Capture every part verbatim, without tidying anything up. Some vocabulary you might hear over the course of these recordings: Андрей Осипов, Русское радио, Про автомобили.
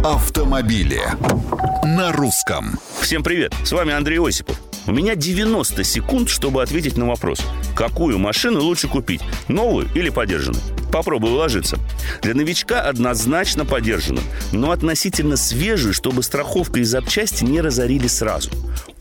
Про автомобили на русском. Всем привет, с вами Андрей Осипов. У меня девяносто секунд, чтобы ответить на вопрос: какую машину лучше купить, новую или подержанную? Попробую уложиться. Для новичка однозначно подержанную, но относительно свежую, чтобы страховка и запчасти не разорили сразу.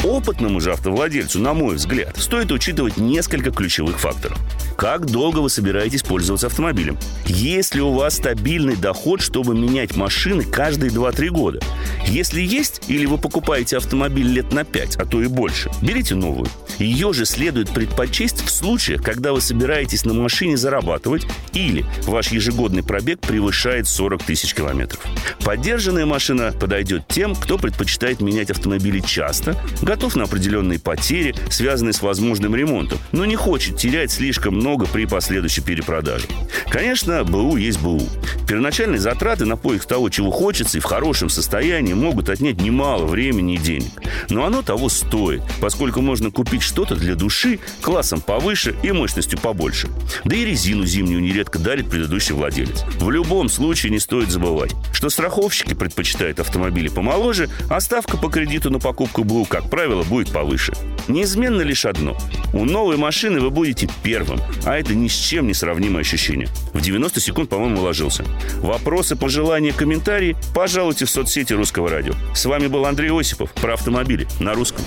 Опытному же автовладельцу, на мой взгляд, стоит учитывать несколько ключевых факторов. Как долго вы собираетесь пользоваться автомобилем? Есть ли у вас стабильный доход, чтобы менять машины каждые два-три года? Если есть, или вы покупаете автомобиль лет на пять, а то и больше, берите новую. Ее же следует предпочесть в случае, когда вы собираетесь на машине зарабатывать или ваш ежегодный пробег превышает сорок тысяч километров. Подержанная машина подойдет тем, кто предпочитает менять автомобили часто, готов на определенные потери, связанные с возможным ремонтом, но не хочет терять слишком много при последующей перепродаже. Конечно, БУ есть БУ. Первоначальные затраты на поиск того, чего хочется, и в хорошем состоянии могут отнять немало времени и денег. Но оно того стоит, поскольку можно купить что-то для души классом повыше и мощностью побольше. Да и резину зимнюю нередко дарит предыдущий владелец. В любом случае не стоит забывать, что страховщики предпочитают автомобили помоложе, а ставка по кредиту на покупку БУ, как правило, будет повыше. Неизменно лишь одно: у новой машины вы будете первым, а это ни с чем не сравнимое ощущение. В девяносто секунд, по-моему, уложился. Вопросы, пожелания, комментарии пожалуйте в соцсети Русского радио. С вами был Андрей Осипов. Про автомобили на русском.